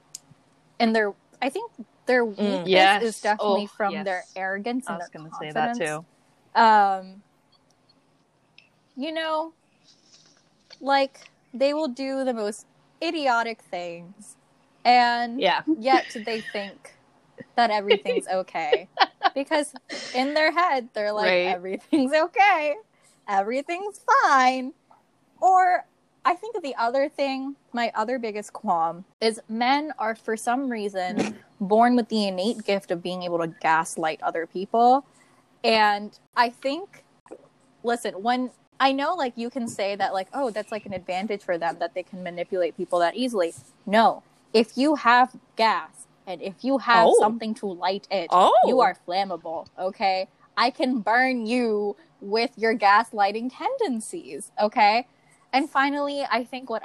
and their, I think their weakness is definitely from their arrogance and their confidence. I was going to say that too. You know, like, they will do the most idiotic things, and yet they think that everything's okay. Because in their head, they're like, everything's okay. Everything's fine. Or I think the other thing, my other biggest qualm, is men are, for some reason, born with the innate gift of being able to gaslight other people. And I think, listen, when I know, like, you can say that, like, oh, that's like an advantage for them that they can manipulate people that easily. No, if you have gas and if you have something to light it, you are flammable. Okay, I can burn you with your gaslighting tendencies. Okay. And finally, I think what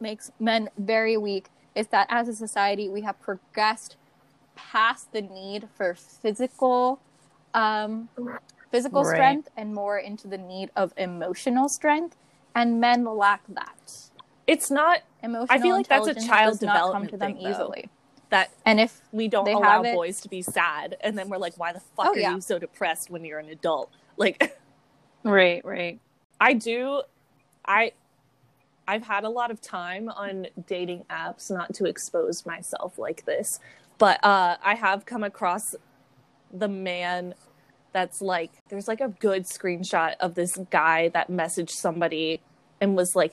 makes men very weak is that as a society, we have progressed past the need for physical strength and more into the need of emotional strength. And men lack that. It's not emotional. I feel like that's a child development thing, them easily. That and if we don't allow boys to be sad, and then we're like, why the fuck are you so depressed when you're an adult? Like, right. I've had a lot of time on dating apps, not to expose myself like this, but I have come across the man that's like, there's like a good screenshot of this guy that messaged somebody and was like,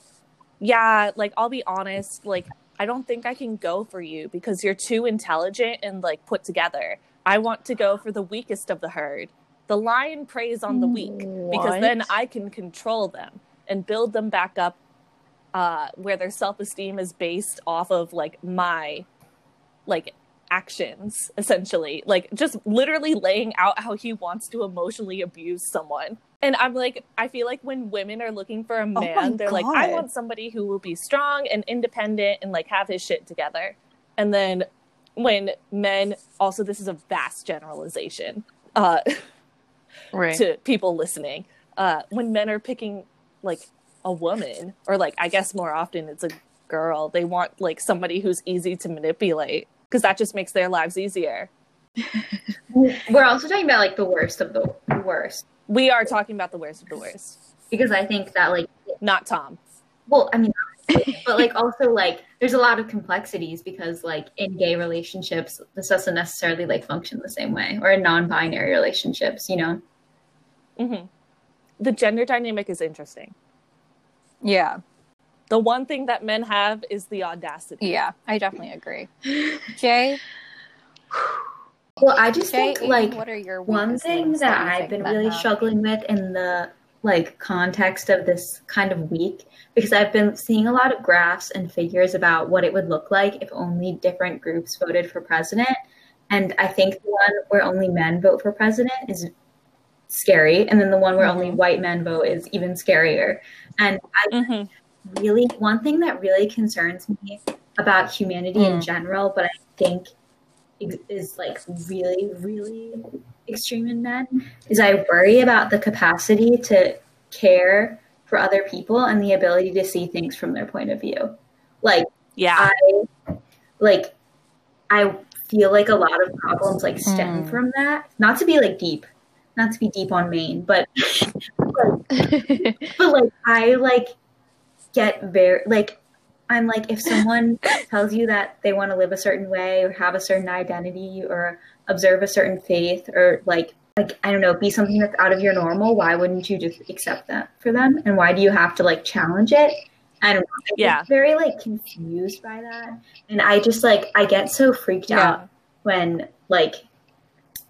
yeah, like, I'll be honest, like, I don't think I can go for you because you're too intelligent and, like, put together. I want to go for the weakest of the herd. The lion preys on the weak because then I can control them and build them back up where their self-esteem is based off of, like, my, like, actions, essentially. Like, just literally laying out how he wants to emotionally abuse someone. And I'm like, I feel like when women are looking for a man, like, I want somebody who will be strong and independent and, like, have his shit together. And then when men, also this is a vast generalization to people listening, when men are picking, like, a woman, or, like, I guess more often it's a girl, they want, like, somebody who's easy to manipulate because that just makes their lives easier. We're also talking about, like, the worst of the worst. We are talking about the worst of the worst. Because I think that, like... Not Tom. Well, I mean, but, like, also, like, there's a lot of complexities because, like, in gay relationships, this doesn't necessarily, like, function the same way, or in non-binary relationships, you know? Mm-hmm. The gender dynamic is interesting. Yeah. The one thing that men have is the audacity. Yeah, I definitely agree. Jay? Well, I just think, like, what are your one thing that I've been really struggling with in the, like, context of this kind of week, because I've been seeing a lot of graphs and figures about what it would look like if only different groups voted for president. And I think the one where only men vote for president is scary, and then the one where only white men vote is even scarier. And I really, one thing that really concerns me about humanity in general, but I think is, like, really, really extreme in men, is I worry about the capacity to care for other people and the ability to see things from their point of view. Like, I feel like a lot of problems, like, stem from that. Not to be deep on Maine, but I, like, get very, like, I'm like, if someone tells you that they want to live a certain way or have a certain identity or observe a certain faith or like, I don't know, be something that's out of your normal, why wouldn't you just accept that for them? And why do you have to like challenge it? I don't know. I'm very like confused by that. And I just like, I get so freaked out when like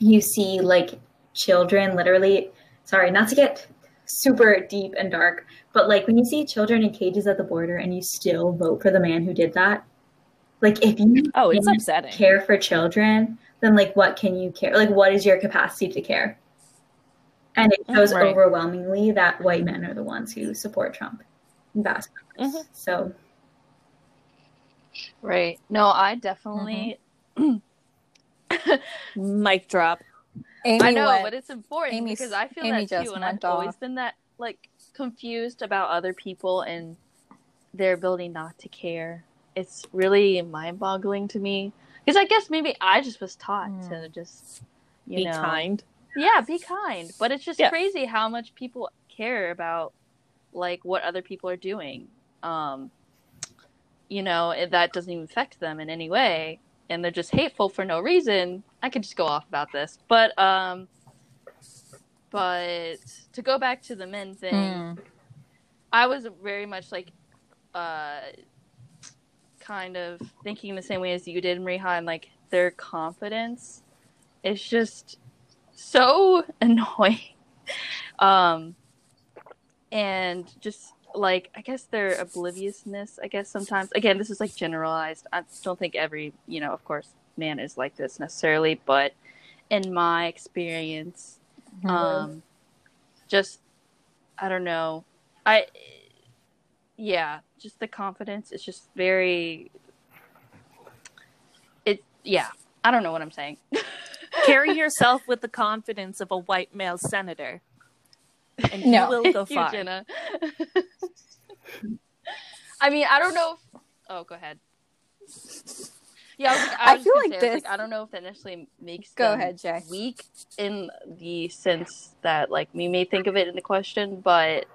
you see like children literally, sorry, not to get super deep and dark, but like when you see children in cages at the border and you still vote for the man who did that, like if you it's upsetting. Care for children, then like what can you care? Like what is your capacity to care? And it shows overwhelmingly that white men are the ones who support Trump. So no, I definitely mic drop. Amy, I know, but it's important because I feel that too, and I've always been that like confused about other people and their ability not to care. It's really mind-boggling to me because I guess maybe I just was taught to just you know, kind. Yeah, be kind. But it's just crazy how much people care about like what other people are doing. You know, that doesn't even affect them in any way. And they're just hateful for no reason. I could just go off about this. But to go back to the men thing, I was very much like kind of thinking the same way as you did, Mariha, and like their confidence is just so annoying. And just like, I guess their obliviousness, I guess sometimes, again, this is like generalized. I don't think every, you know, of course, man is like this necessarily, but in my experience, just, I don't know. Just the confidence is just very, I don't know what I'm saying. Carry yourself with the confidence of a white male senator. And you will go far. Jenna. I mean, I don't know if... Oh, go ahead. Yeah, I feel like this... Like, I don't know if that necessarily makes them weak in the sense that, like, we may think of it in the question, but...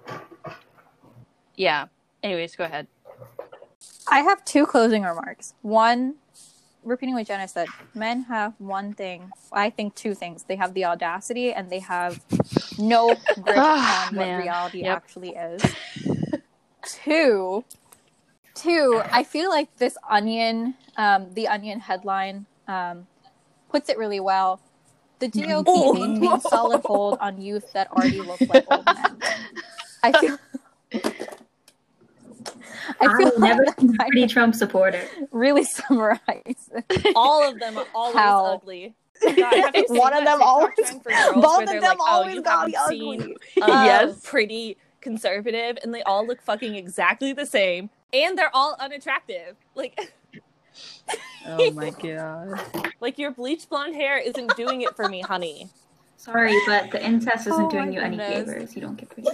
Yeah. Anyways, go ahead. I have two closing remarks. One, repeating what Jenna said, men have one thing. I think two things. They have the audacity and they have... no grip on what reality actually is. Two, I feel like this Onion, the Onion headline, puts it really well. The GOP maintains solid hold on youth that already look like old men. I feel never like pretty Trump supporter. Really summarize all of them are always ugly. God, one of them always, both of them like, always gotta be ugly. Pretty conservative, and they all look fucking exactly the same, and they're all unattractive. Like, oh my god! Like your bleach blonde hair isn't doing it for me, honey. Sorry, but the incest isn't doing you any favors. You don't get pretty.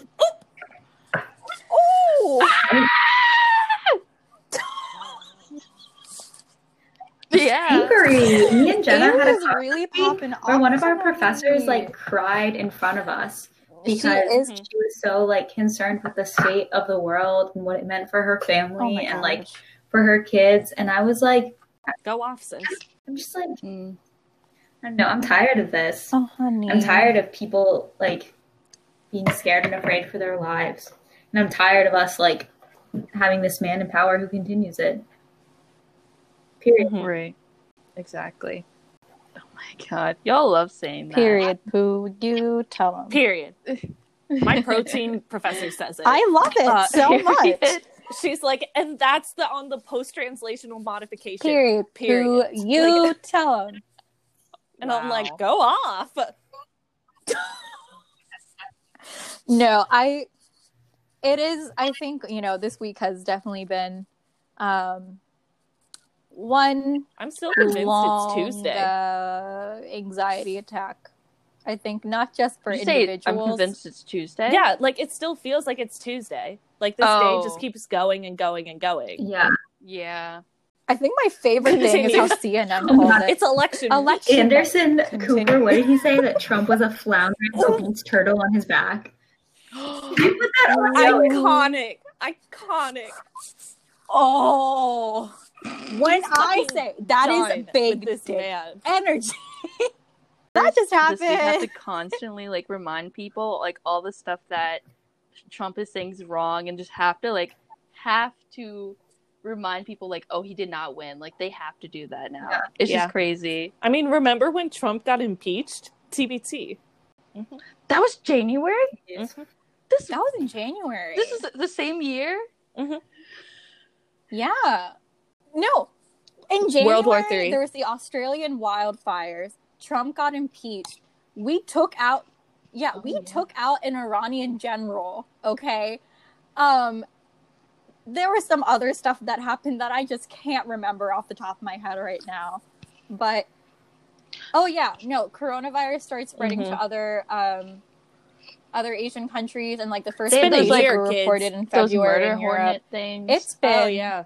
Me and Jenna had a talk really popping where one of our professors like cried in front of us because she was so like concerned with the state of the world and what it meant for her family and like for her kids. And I was like, go off, sis. I'm just like, I don't know. I'm tired of this. Oh, honey. I'm tired of people like being scared and afraid for their lives. And I'm tired of us like having this man in power who continues it. Period. Right. Exactly. Oh my god. Y'all love saying that. Period. Poo, you tell them. Period. My protein professor says it. I love it so much. She's like, and that's the on the post-translational modification. Period. Period. Poo, you like, tell them. And I'm like, go off. I think, you know, this week has definitely been one I'm still convinced long, it's Tuesday. Anxiety attack. I think not just for individuals. I'm convinced it's Tuesday. Yeah, like it still feels like it's Tuesday. Like this day just keeps going and going and going. Yeah. Yeah. I think my favorite thing is how CNN called it. It's election. Anderson Cooper, what did he say? That Trump was a floundering obese turtle on his back. Put that on. Iconic. Oh, when I say that is big dick man energy. That just happened. We have to constantly like remind people like all the stuff that Trump is saying is wrong, and just have to remind people like, oh, he did not win. Like they have to do that now. Yeah. It's just crazy. I mean, remember when Trump got impeached? TBT. Mm-hmm. That was January. Mm-hmm. That was in January. This is the same year. Mm-hmm. Yeah. No. In January, World War III. There was the Australian wildfires. Trump got impeached. We took out an Iranian general, okay? There was some other stuff that happened that I just can't remember off the top of my head right now. But, coronavirus started spreading to other Asian countries, and, like, the first thing was, like, reported in February in Europe. It's been... Oh, yeah.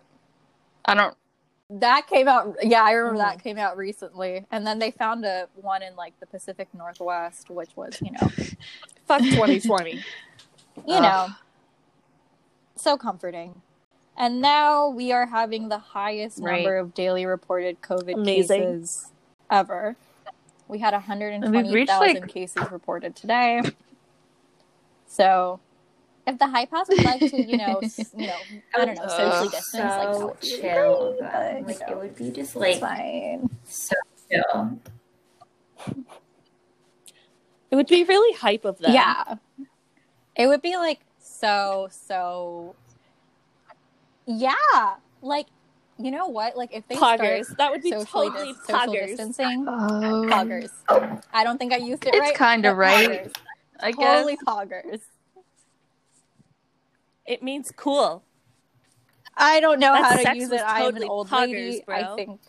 That came out... Yeah, I remember that came out recently. And then they found one in, like, the Pacific Northwest, which was, you know... Fuck 2020. You know. So comforting. And now we are having the highest number of daily reported COVID cases ever. We had 120,000 cases reported today. So, if the Hype House would like to, I don't know, socially distance, so like chill, guys. Like, it would be just like fine. So chill. It would be really hype of them. Yeah, it would be like so. Yeah, like you know what? Like if they poggers, start that would be totally social distancing. Poggers. I don't think I used it right. It's kind of right. Poggers. I guess. Holy poggers. It means cool. I don't know how to use it. I'm totally an old poggers, lady, bro. I think.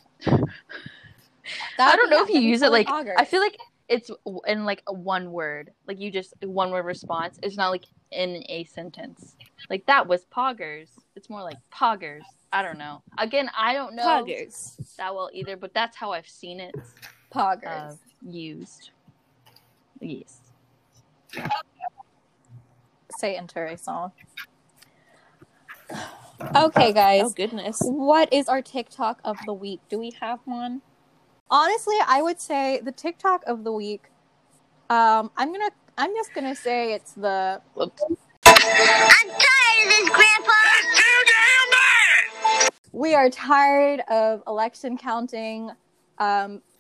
I don't know if you use it like poggers. I feel like it's in like a one word. Like you just one word response. It's not like in a sentence. Like that was poggers. It's more like poggers. I don't know. Again, I don't know poggers that well either, but that's how I've seen it. Poggers used. Yes. C'est intéressant. Okay, guys. Oh, goodness. What is our TikTok of the week? Do we have one? Honestly, I would say the TikTok of the week. I'm just gonna say it's the. Whoops. I'm tired of this, Grandpa. It's too damn bad. We are tired of election counting.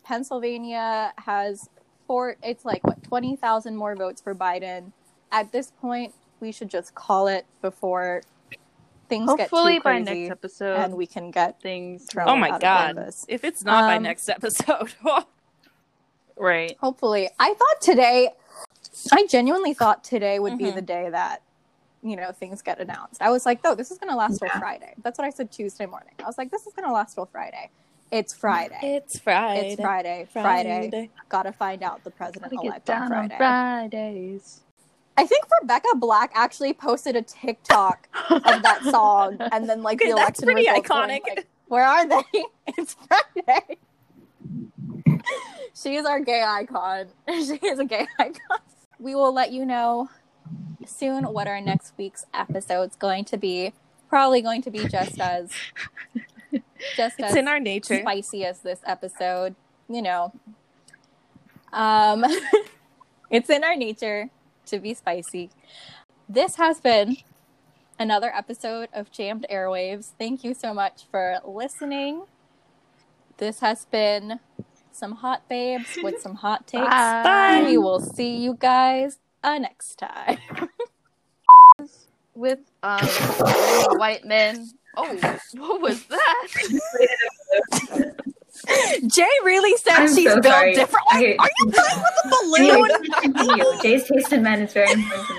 Pennsylvania has. It's like, what, 20,000 more votes for Biden. At this point, we should just call it before things get too crazy. Hopefully by next episode. And we can get things thrown out of this. If it's not by next episode. Right. Hopefully. I genuinely thought today would be the day that, things get announced. I was like, this is going to last till Friday. That's what I said Tuesday morning. I was like, this is going to last till Friday. It's Friday. Gotta find out the president-elect on Friday. On Fridays. I think Rebecca Black actually posted a TikTok of that song, and then the election results. That's pretty iconic. Going, where are they? It's Friday. She is our gay icon. She is a gay icon. We will let you know soon what our next week's episode's going to be. Probably going to be just as... it's in our nature. Spicy as this episode, it's in our nature to be spicy. This has been another episode of Jammed Airwaves. Thank you so much for listening. This has been some hot babes with some hot takes. Bye. We will see you guys next time. With white men. Oh, what was that? Jay really said she's built differently. Are you playing with a balloon? Jay's taste in men is very important.